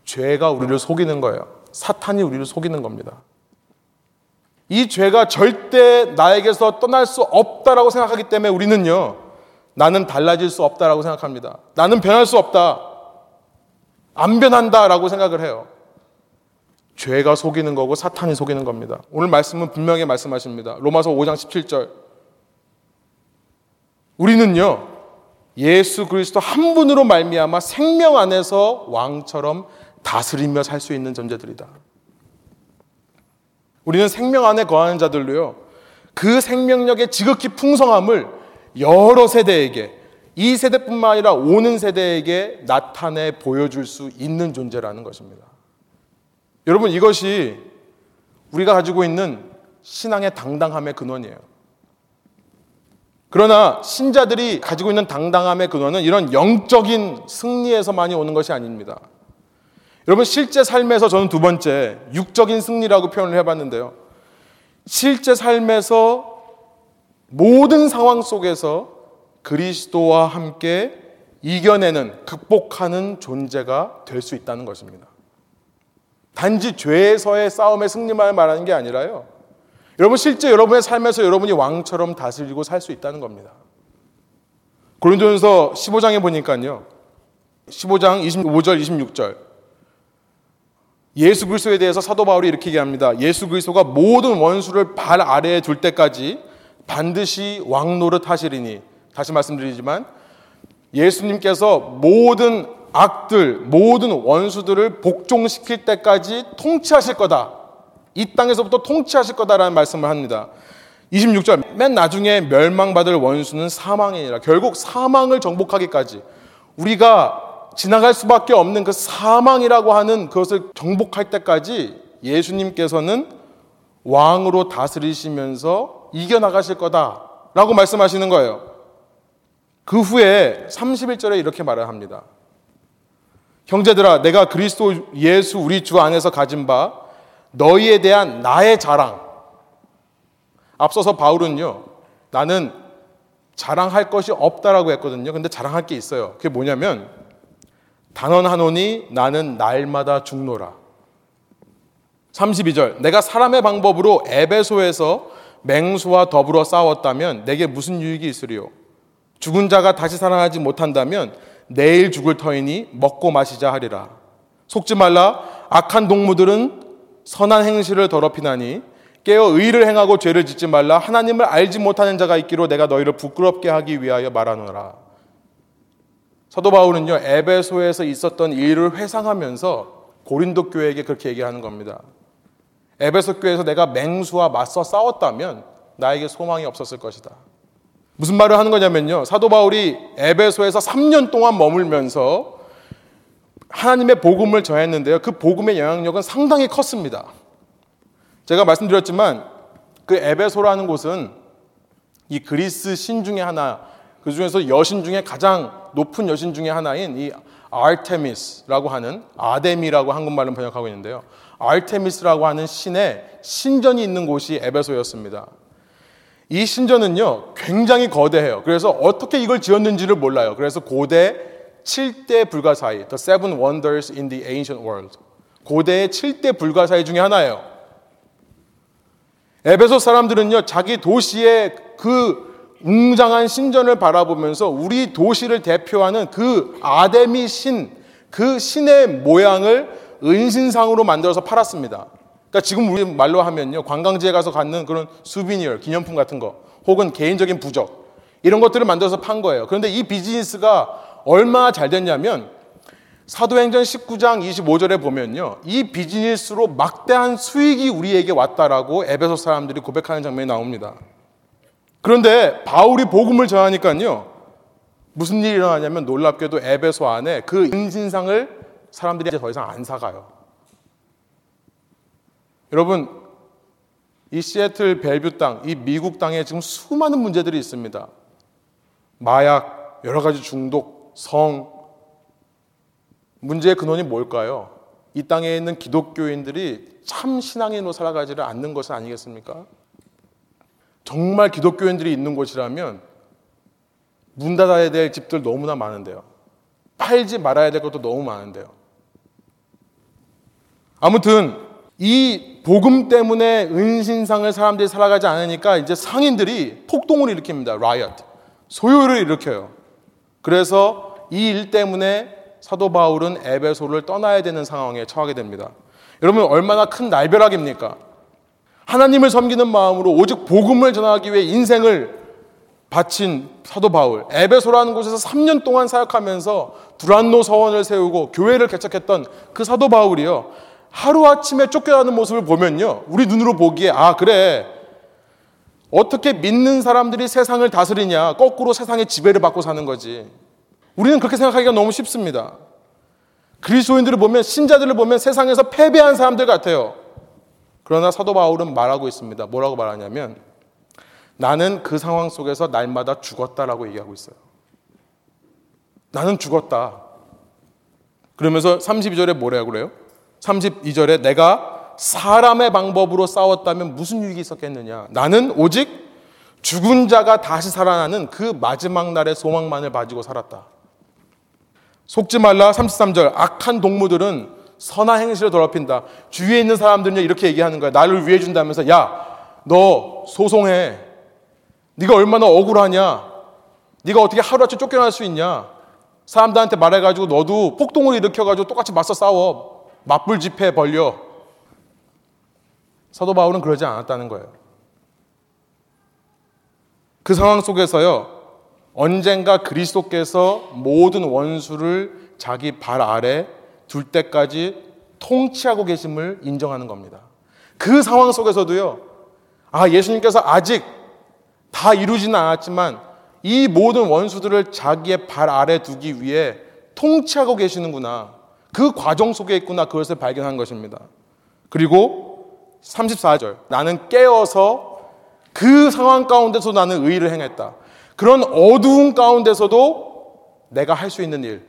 죄가 우리를 속이는 거예요. 사탄이 우리를 속이는 겁니다. 이 죄가 절대 나에게서 떠날 수 없다라고 생각하기 때문에 우리는요, 나는 달라질 수 없다라고 생각합니다. 나는 변할 수 없다, 안 변한다라고 생각을 해요. 죄가 속이는 거고 사탄이 속이는 겁니다. 오늘 말씀은 분명히 말씀하십니다. 로마서 오 장 십칠 절. 우리는요, 예수 그리스도 한 분으로 말미암아 생명 안에서 왕처럼 다스리며 살 수 있는 존재들이다. 우리는 생명 안에 거하는 자들로요, 그 생명력의 지극히 풍성함을 여러 세대에게, 이 세대뿐만 아니라 오는 세대에게 나타내 보여줄 수 있는 존재라는 것입니다. 여러분, 이것이 우리가 가지고 있는 신앙의 당당함의 근원이에요. 그러나 신자들이 가지고 있는 당당함의 근원은 이런 영적인 승리에서 많이 오는 것이 아닙니다. 여러분, 실제 삶에서 저는 두 번째 육적인 승리라고 표현을 해봤는데요, 실제 삶에서 모든 상황 속에서 그리스도와 함께 이겨내는, 극복하는 존재가 될 수 있다는 것입니다. 단지 죄에서의 싸움의 승리만을 말하는 게 아니라요, 여러분, 실제 여러분의 삶에서 여러분이 왕처럼 다스리고 살 수 있다는 겁니다. 고린도전서 십오 장에 보니까요, 십오 장 이십오 절 이십육 절, 예수 그리스도에 대해서 사도 바울이 이렇게 얘기합니다. 예수 그리스도가 모든 원수를 발 아래에 둘 때까지 반드시 왕노릇 하시리니, 다시 말씀드리지만 예수님께서 모든 악들, 모든 원수들을 복종시킬 때까지 통치하실 거다, 이 땅에서부터 통치하실 거다라는 말씀을 합니다. 이십육 절, 맨 나중에 멸망받을 원수는 사망이니라. 결국 사망을 정복하기까지 우리가 지나갈 수밖에 없는 그 사망이라고 하는 그것을 정복할 때까지 예수님께서는 왕으로 다스리시면서 이겨나가실 거다라고 말씀하시는 거예요. 그 후에 삼십일 절에 이렇게 말을 합니다. 형제들아, 내가 그리스도 예수 우리 주 안에서 가진 바 너희에 대한 나의 자랑. 앞서서 바울은요, 나는 자랑할 것이 없다라고 했거든요. 근데 자랑할 게 있어요. 그게 뭐냐면 단언하노니 나는 날마다 죽노라. 삼십이 절, 내가 사람의 방법으로 에베소에서 맹수와 더불어 싸웠다면 내게 무슨 유익이 있으리요? 죽은 자가 다시 살아나지 못한다면 내일 죽을 터이니 먹고 마시자 하리라. 속지 말라. 악한 동무들은 선한 행실을 더럽히나니 깨어 의를 행하고 죄를 짓지 말라. 하나님을 알지 못하는 자가 있기로 내가 너희를 부끄럽게 하기 위하여 말하노라. 사도 바울은요, 에베소에서 있었던 일을 회상하면서 고린도 교회에게 그렇게 얘기하는 겁니다. 에베소 교회에서 내가 맹수와 맞서 싸웠다면 나에게 소망이 없었을 것이다. 무슨 말을 하는 거냐면요, 사도 바울이 에베소에서 삼 년 동안 머물면서 하나님의 복음을 전했는데요, 그 복음의 영향력은 상당히 컸습니다. 제가 말씀드렸지만 그 에베소라는 곳은 이 그리스 신 중에 하나, 그 중에서 여신 중에 가장 높은 여신 중에 하나인 이 아르테미스라고 하는, 아데미라고 한국말로 번역하고 있는데요, 아르테미스라고 하는 신의 신전이 있는 곳이 에베소였습니다. 이 신전은요 굉장히 거대해요. 그래서 어떻게 이걸 지었는지를 몰라요. 그래서 고대 칠 대 불가사의, The Seven Wonders in the Ancient World, 고대의 칠 대 불가사의 중에 하나예요. 에베소 사람들은요 자기 도시의 그 웅장한 신전을 바라보면서 우리 도시를 대표하는 그 아데미 신, 그 신의 모양을 은신상으로 만들어서 팔았습니다. 그러니까 지금 우리 말로 하면요, 관광지에 가서 갖는 그런 수비니어, 기념품 같은 거, 혹은 개인적인 부적, 이런 것들을 만들어서 판 거예요. 그런데 이 비즈니스가 얼마나 잘 됐냐면 사도행전 십구 장 이십오 절에 보면요, 이 비즈니스로 막대한 수익이 우리에게 왔다라고 에베소 사람들이 고백하는 장면이 나옵니다. 그런데 바울이 복음을 전하니까요 무슨 일이 일어나냐면 놀랍게도 에베소 안에 그 은신상을 사람들이 이제 더 이상 안 사가요. 여러분, 이 시애틀 벨뷰 땅, 이 미국 땅에 지금 수많은 문제들이 있습니다. 마약, 여러 가지 중독, 성. 문제의 근원이 뭘까요? 이 땅에 있는 기독교인들이 참 신앙인으로 살아가지를 않는 것은 아니겠습니까? 정말 기독교인들이 있는 곳이라면 문 닫아야 될 집들 너무나 많은데요. 팔지 말아야 될 것도 너무 많은데요. 아무튼 이 복음 때문에 은신상을 사람들이 살아가지 않으니까 이제 상인들이 폭동을 일으킵니다. 라이엇, 소요를 일으켜요. 그래서 이 일 때문에 사도 바울은 에베소를 떠나야 되는 상황에 처하게 됩니다. 여러분, 얼마나 큰 날벼락입니까? 하나님을 섬기는 마음으로 오직 복음을 전하기 위해 인생을 바친 사도 바울, 에베소라는 곳에서 삼 년 동안 사역하면서 두란노 서원을 세우고 교회를 개척했던 그 사도 바울이요, 하루아침에 쫓겨나는 모습을 보면요 우리 눈으로 보기에, 아 그래, 어떻게 믿는 사람들이 세상을 다스리냐, 거꾸로 세상의 지배를 받고 사는 거지. 우리는 그렇게 생각하기가 너무 쉽습니다. 그리스도인들을 보면, 신자들을 보면 세상에서 패배한 사람들 같아요. 그러나 사도 바울은 말하고 있습니다. 뭐라고 말하냐면 나는 그 상황 속에서 날마다 죽었다라고 얘기하고 있어요. 나는 죽었다. 그러면서 삼십이 절에 뭐라고 그래요? 삼십이 절에 내가 사람의 방법으로 싸웠다면 무슨 유익이 있었겠느냐. 나는 오직 죽은 자가 다시 살아나는 그 마지막 날의 소망만을 가지고 살았다. 속지 말라. 삼십삼 절, 악한 동무들은 선한 행실을 더럽힌다. 주위에 있는 사람들은 이렇게 얘기하는 거야. 나를 위해 준다면서, 야 너 소송해. 네가 얼마나 억울하냐. 네가 어떻게 하루아침에 쫓겨날 수 있냐. 사람들한테 말해가지고 너도 폭동을 일으켜가지고 똑같이 맞서 싸워. 맞불 집회 벌려. 사도 바울은 그러지 않았다는 거예요. 그 상황 속에서요 언젠가 그리스도께서 모든 원수를 자기 발 아래 둘 때까지 통치하고 계심을 인정하는 겁니다. 그 상황 속에서도요, 아 예수님께서 아직 다 이루지는 않았지만 이 모든 원수들을 자기의 발 아래 두기 위해 통치하고 계시는구나, 그 과정 속에 있구나, 그것을 발견한 것입니다. 그리고 삼십사 절, 나는 깨어서 그 상황 가운데서 나는 의의를 행했다. 그런 어두운 가운데서도 내가 할 수 있는 일,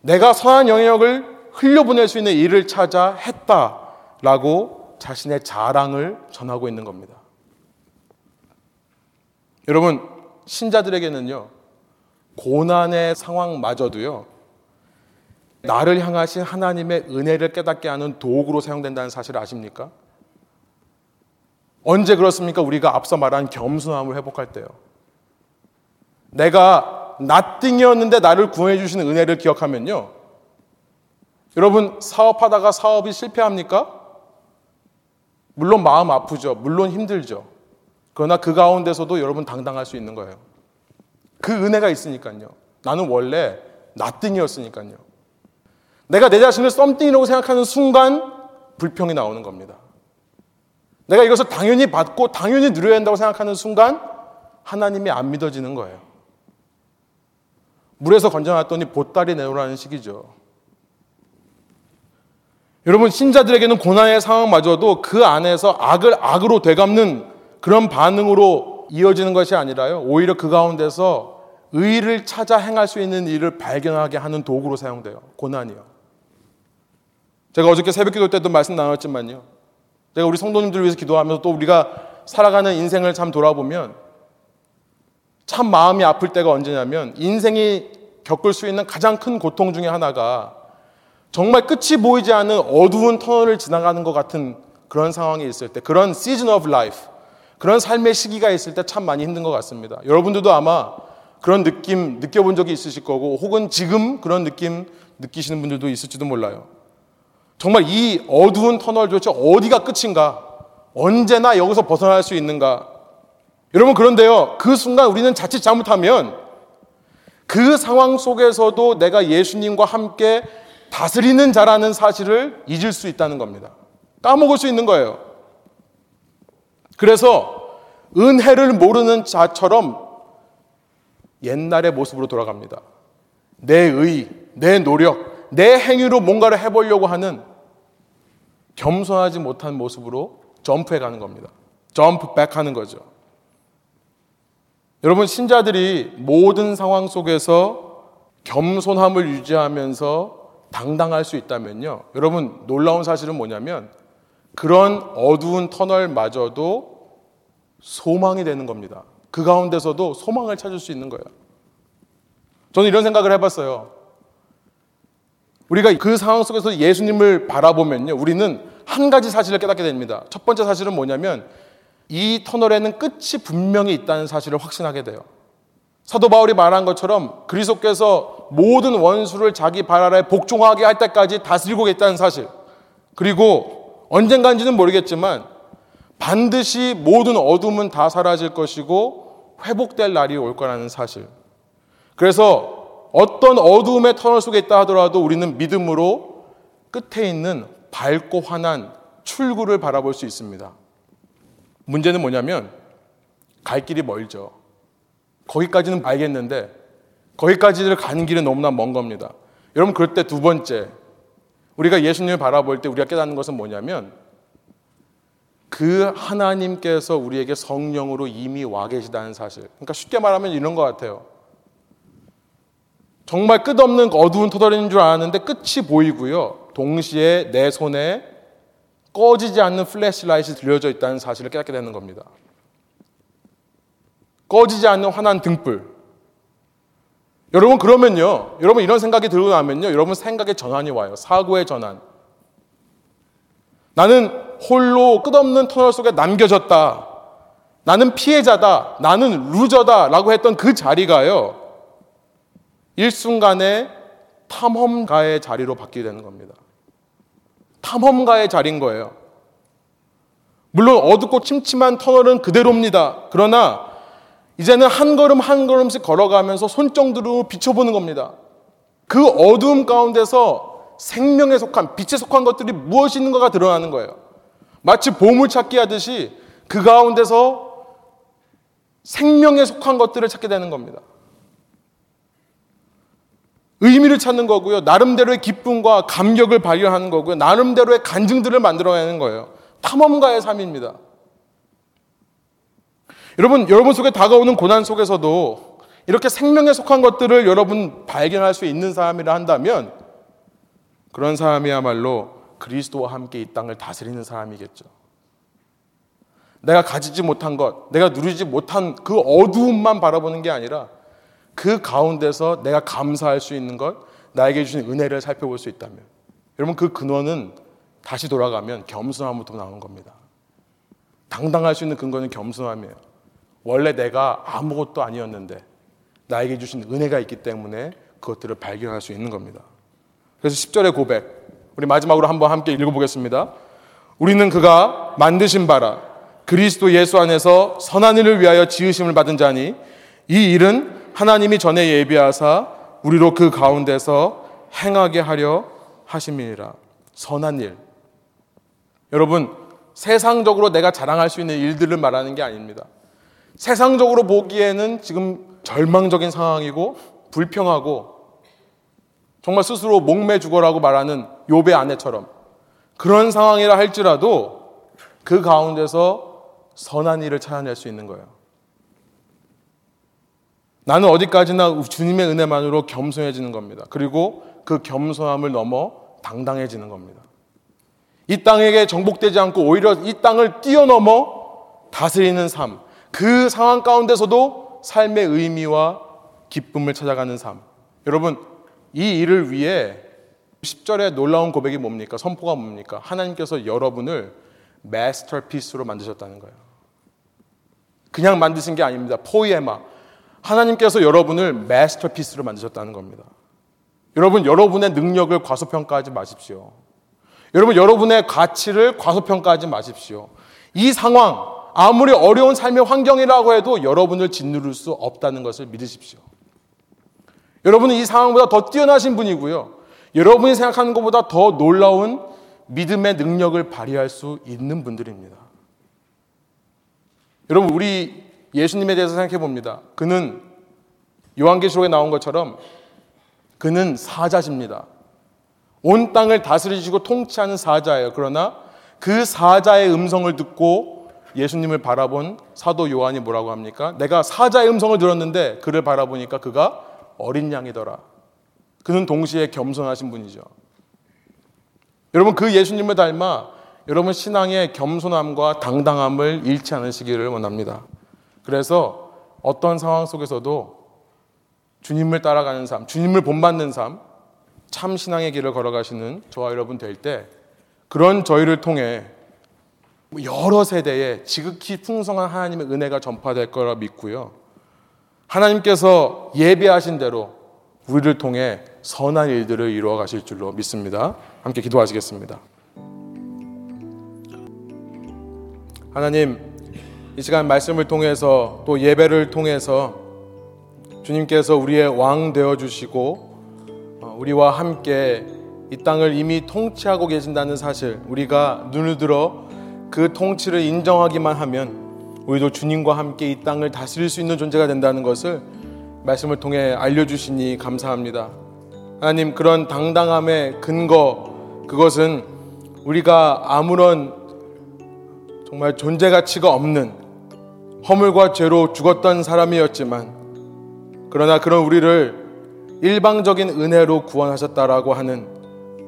내가 선한 영역을 흘려보낼 수 있는 일을 찾아 했다라고 자신의 자랑을 전하고 있는 겁니다. 여러분, 신자들에게는요 고난의 상황마저도요 나를 향하신 하나님의 은혜를 깨닫게 하는 도구로 사용된다는 사실을 아십니까? 언제 그렇습니까? 우리가 앞서 말한 겸손함을 회복할 때요. 내가 nothing이었는데 나를 구원해 주시는 은혜를 기억하면요. 여러분, 사업하다가 사업이 실패합니까? 물론 마음 아프죠. 물론 힘들죠. 그러나 그 가운데서도 여러분 당당할 수 있는 거예요. 그 은혜가 있으니까요. 나는 원래 nothing이었으니까요. 내가 내 자신을 something이라고 생각하는 순간 불평이 나오는 겁니다. 내가 이것을 당연히 받고 당연히 누려야 한다고 생각하는 순간 하나님이 안 믿어지는 거예요. 물에서 건져놨더니 보따리 내놓으라는 식이죠. 여러분, 신자들에게는 고난의 상황마저도 그 안에서 악을 악으로 되갚는 그런 반응으로 이어지는 것이 아니라요, 오히려 그 가운데서 의의를 찾아 행할 수 있는 일을 발견하게 하는 도구로 사용돼요. 고난이요. 제가 어저께 새벽기도 때도 말씀 나눴지만요, 제가 우리 성도님들을 위해서 기도하면서 또 우리가 살아가는 인생을 참 돌아보면 참 마음이 아플 때가 언제냐면, 인생이 겪을 수 있는 가장 큰 고통 중에 하나가 정말 끝이 보이지 않는 어두운 터널을 지나가는 것 같은 그런 상황이 있을 때, 그런 season of life, 그런 삶의 시기가 있을 때 참 많이 힘든 것 같습니다. 여러분들도 아마 그런 느낌 느껴본 적이 있으실 거고, 혹은 지금 그런 느낌 느끼시는 분들도 있을지도 몰라요. 정말 이 어두운 터널 도대체 어디가 끝인가? 언제나 여기서 벗어날 수 있는가? 여러분, 그런데요, 그 순간 우리는 자칫 잘못하면 그 상황 속에서도 내가 예수님과 함께 다스리는 자라는 사실을 잊을 수 있다는 겁니다. 까먹을 수 있는 거예요. 그래서 은혜를 모르는 자처럼 옛날의 모습으로 돌아갑니다. 내 의, 내 노력, 내 행위로 뭔가를 해보려고 하는 겸손하지 못한 모습으로 점프해가는 겁니다. 점프백 하는 거죠. 여러분, 신자들이 모든 상황 속에서 겸손함을 유지하면서 당당할 수 있다면요, 여러분, 놀라운 사실은 뭐냐면 그런 어두운 터널마저도 소망이 되는 겁니다. 그 가운데서도 소망을 찾을 수 있는 거예요. 저는 이런 생각을 해봤어요. 우리가 그 상황 속에서 예수님을 바라보면요, 우리는 한 가지 사실을 깨닫게 됩니다. 첫 번째 사실은 뭐냐면 이 터널에는 끝이 분명히 있다는 사실을 확신하게 돼요. 사도 바울이 말한 것처럼 그리스도께서 모든 원수를 자기 발 아래 복종하게 할 때까지 다스리고 있다는 사실, 그리고 언젠간지는 모르겠지만 반드시 모든 어둠은 다 사라질 것이고 회복될 날이 올 거라는 사실. 그래서 어떤 어둠의 터널 속에 있다 하더라도 우리는 믿음으로 끝에 있는 밝고 환한 출구를 바라볼 수 있습니다. 문제는 뭐냐면 갈 길이 멀죠. 거기까지는 알겠는데 거기까지를 가는 길은 너무나 먼 겁니다. 여러분, 그럴 때 두 번째, 우리가 예수님을 바라볼 때 우리가 깨닫는 것은 뭐냐면 그 하나님께서 우리에게 성령으로 이미 와 계시다는 사실. 그러니까 쉽게 말하면 이런 것 같아요. 정말 끝없는 어두운 터널인 줄 알았는데 끝이 보이고요, 동시에 내 손에 꺼지지 않는 플래시라이트가 들려져 있다는 사실을 깨닫게 되는 겁니다. 꺼지지 않는 환한 등불. 여러분, 그러면요, 여러분 이런 생각이 들고 나면요, 여러분 생각의 전환이 와요. 사고의 전환. 나는 홀로 끝없는 터널 속에 남겨졌다, 나는 피해자다, 나는 루저다 라고 했던 그 자리가요, 일순간에 탐험가의 자리로 바뀌게 되는 겁니다. 탐험가의 자리인 거예요. 물론 어둡고 침침한 터널은 그대로입니다. 그러나 이제는 한 걸음 한 걸음씩 걸어가면서 손정도로 비춰보는 겁니다. 그 어두움 가운데서 생명에 속한, 빛에 속한 것들이 무엇이 있는가가 드러나는 거예요. 마치 보물찾기 하듯이 그 가운데서 생명에 속한 것들을 찾게 되는 겁니다. 의미를 찾는 거고요, 나름대로의 기쁨과 감격을 발견하는 거고요, 나름대로의 간증들을 만들어내는 거예요. 탐험가의 삶입니다. 여러분, 여러분 속에 다가오는 고난 속에서도 이렇게 생명에 속한 것들을 여러분 발견할 수 있는 사람이라 한다면 그런 사람이야말로 그리스도와 함께 이 땅을 다스리는 사람이겠죠. 내가 가지지 못한 것, 내가 누리지 못한 그 어두움만 바라보는 게 아니라 그 가운데서 내가 감사할 수 있는 것, 나에게 주신 은혜를 살펴볼 수 있다면, 여러분 그 근원은 다시 돌아가면 겸손함부터 나오는 겁니다. 당당할 수 있는 근거는 겸손함이에요. 원래 내가 아무것도 아니었는데 나에게 주신 은혜가 있기 때문에 그것들을 발견할 수 있는 겁니다. 그래서 십 절의 고백, 우리 마지막으로 한번 함께 읽어보겠습니다. 우리는 그가 만드신 바라 그리스도 예수 안에서 선한 일을 위하여 지으심을 받은 자니, 이 일은 하나님이 전에 예비하사 우리로 그 가운데서 행하게 하려 하심이니라. 선한 일, 여러분 세상적으로 내가 자랑할 수 있는 일들을 말하는 게 아닙니다. 세상적으로 보기에는 지금 절망적인 상황이고 불평하고 정말 스스로 목매 죽어라고 말하는 욥의 아내처럼 그런 상황이라 할지라도 그 가운데서 선한 일을 찾아낼 수 있는 거예요. 나는 어디까지나 주님의 은혜만으로 겸손해지는 겁니다. 그리고 그 겸손함을 넘어 당당해지는 겁니다. 이 땅에게 정복되지 않고 오히려 이 땅을 뛰어넘어 다스리는 삶, 그 상황 가운데서도 삶의 의미와 기쁨을 찾아가는 삶. 여러분 이 일을 위해 십 절의 놀라운 고백이 뭡니까? 선포가 뭡니까? 하나님께서 여러분을 마스터피스로 만드셨다는 거예요. 그냥 만드신 게 아닙니다. 포이에마, 하나님께서 여러분을 마스터피스로 만드셨다는 겁니다. 여러분 여러분의 능력을 과소평가하지 마십시오. 여러분 여러분의 가치를 과소평가하지 마십시오. 이 상황, 아무리 어려운 삶의 환경이라고 해도 여러분을 짓누를 수 없다는 것을 믿으십시오. 여러분은 이 상황보다 더 뛰어나신 분이고요, 여러분이 생각하는 것보다 더 놀라운 믿음의 능력을 발휘할 수 있는 분들입니다. 여러분 우리 예수님에 대해서 생각해 봅니다. 그는 요한계시록에 나온 것처럼 그는 사자십니다. 온 땅을 다스리시고 통치하는 사자예요. 그러나 그 사자의 음성을 듣고 예수님을 바라본 사도 요한이 뭐라고 합니까? 내가 사자의 음성을 들었는데 그를 바라보니까 그가 어린 양이더라. 그는 동시에 겸손하신 분이죠. 여러분 그 예수님을 닮아 여러분 신앙의 겸손함과 당당함을 잃지 않으시기를 원합니다. 그래서 어떤 상황 속에서도 주님을 따라가는 삶, 주님을 본받는 삶, 참 신앙의 길을 걸어가시는 저와 여러분 될 때, 그런 저희를 통해 여러 세대에 지극히 풍성한 하나님의 은혜가 전파될 거라 믿고요, 하나님께서 예비하신 대로 우리를 통해 선한 일들을 이루어 가실 줄로 믿습니다. 함께 기도하시겠습니다. 하나님, 이 시간 말씀을 통해서 또 예배를 통해서 주님께서 우리의 왕 되어주시고 우리와 함께 이 땅을 이미 통치하고 계신다는 사실, 우리가 눈을 들어 그 통치를 인정하기만 하면 우리도 주님과 함께 이 땅을 다스릴 수 있는 존재가 된다는 것을 말씀을 통해 알려주시니 감사합니다. 하나님, 그런 당당함의 근거, 그것은 우리가 아무런 정말 존재 가치가 없는 허물과 죄로 죽었던 사람이었지만, 그러나 그런 우리를 일방적인 은혜로 구원하셨다라고 하는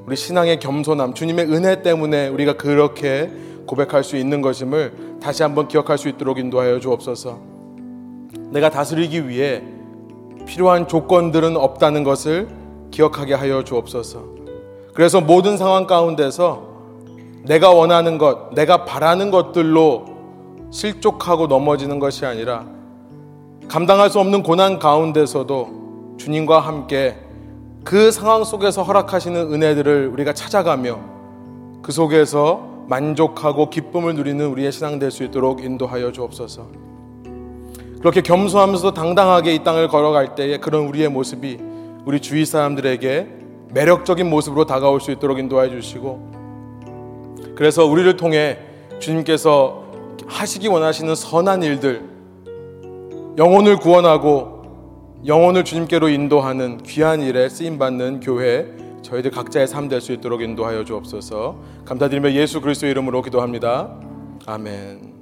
우리 신앙의 겸손함, 주님의 은혜 때문에 우리가 그렇게 고백할 수 있는 것임을 다시 한번 기억할 수 있도록 인도하여 주옵소서. 내가 다스리기 위해 필요한 조건들은 없다는 것을 기억하게 하여 주옵소서. 그래서 모든 상황 가운데서 내가 원하는 것, 내가 바라는 것들로 실족하고 넘어지는 것이 아니라 감당할 수 없는 고난 가운데서도 주님과 함께 그 상황 속에서 허락하시는 은혜들을 우리가 찾아가며 그 속에서 만족하고 기쁨을 누리는 우리의 신앙 될 수 있도록 인도하여 주옵소서. 그렇게 겸손하면서도 당당하게 이 땅을 걸어갈 때의 그런 우리의 모습이 우리 주위 사람들에게 매력적인 모습으로 다가올 수 있도록 인도하여 주시고, 그래서 우리를 통해 주님께서 하시기 원하시는 선한 일들, 영혼을 구원하고 영혼을 주님께로 인도하는 귀한 일에 쓰임받는 교회, 저희들 각자의 삶 될 수 있도록 인도하여 주옵소서. 감사드리며 예수 그리스도의 이름으로 기도합니다. 아멘.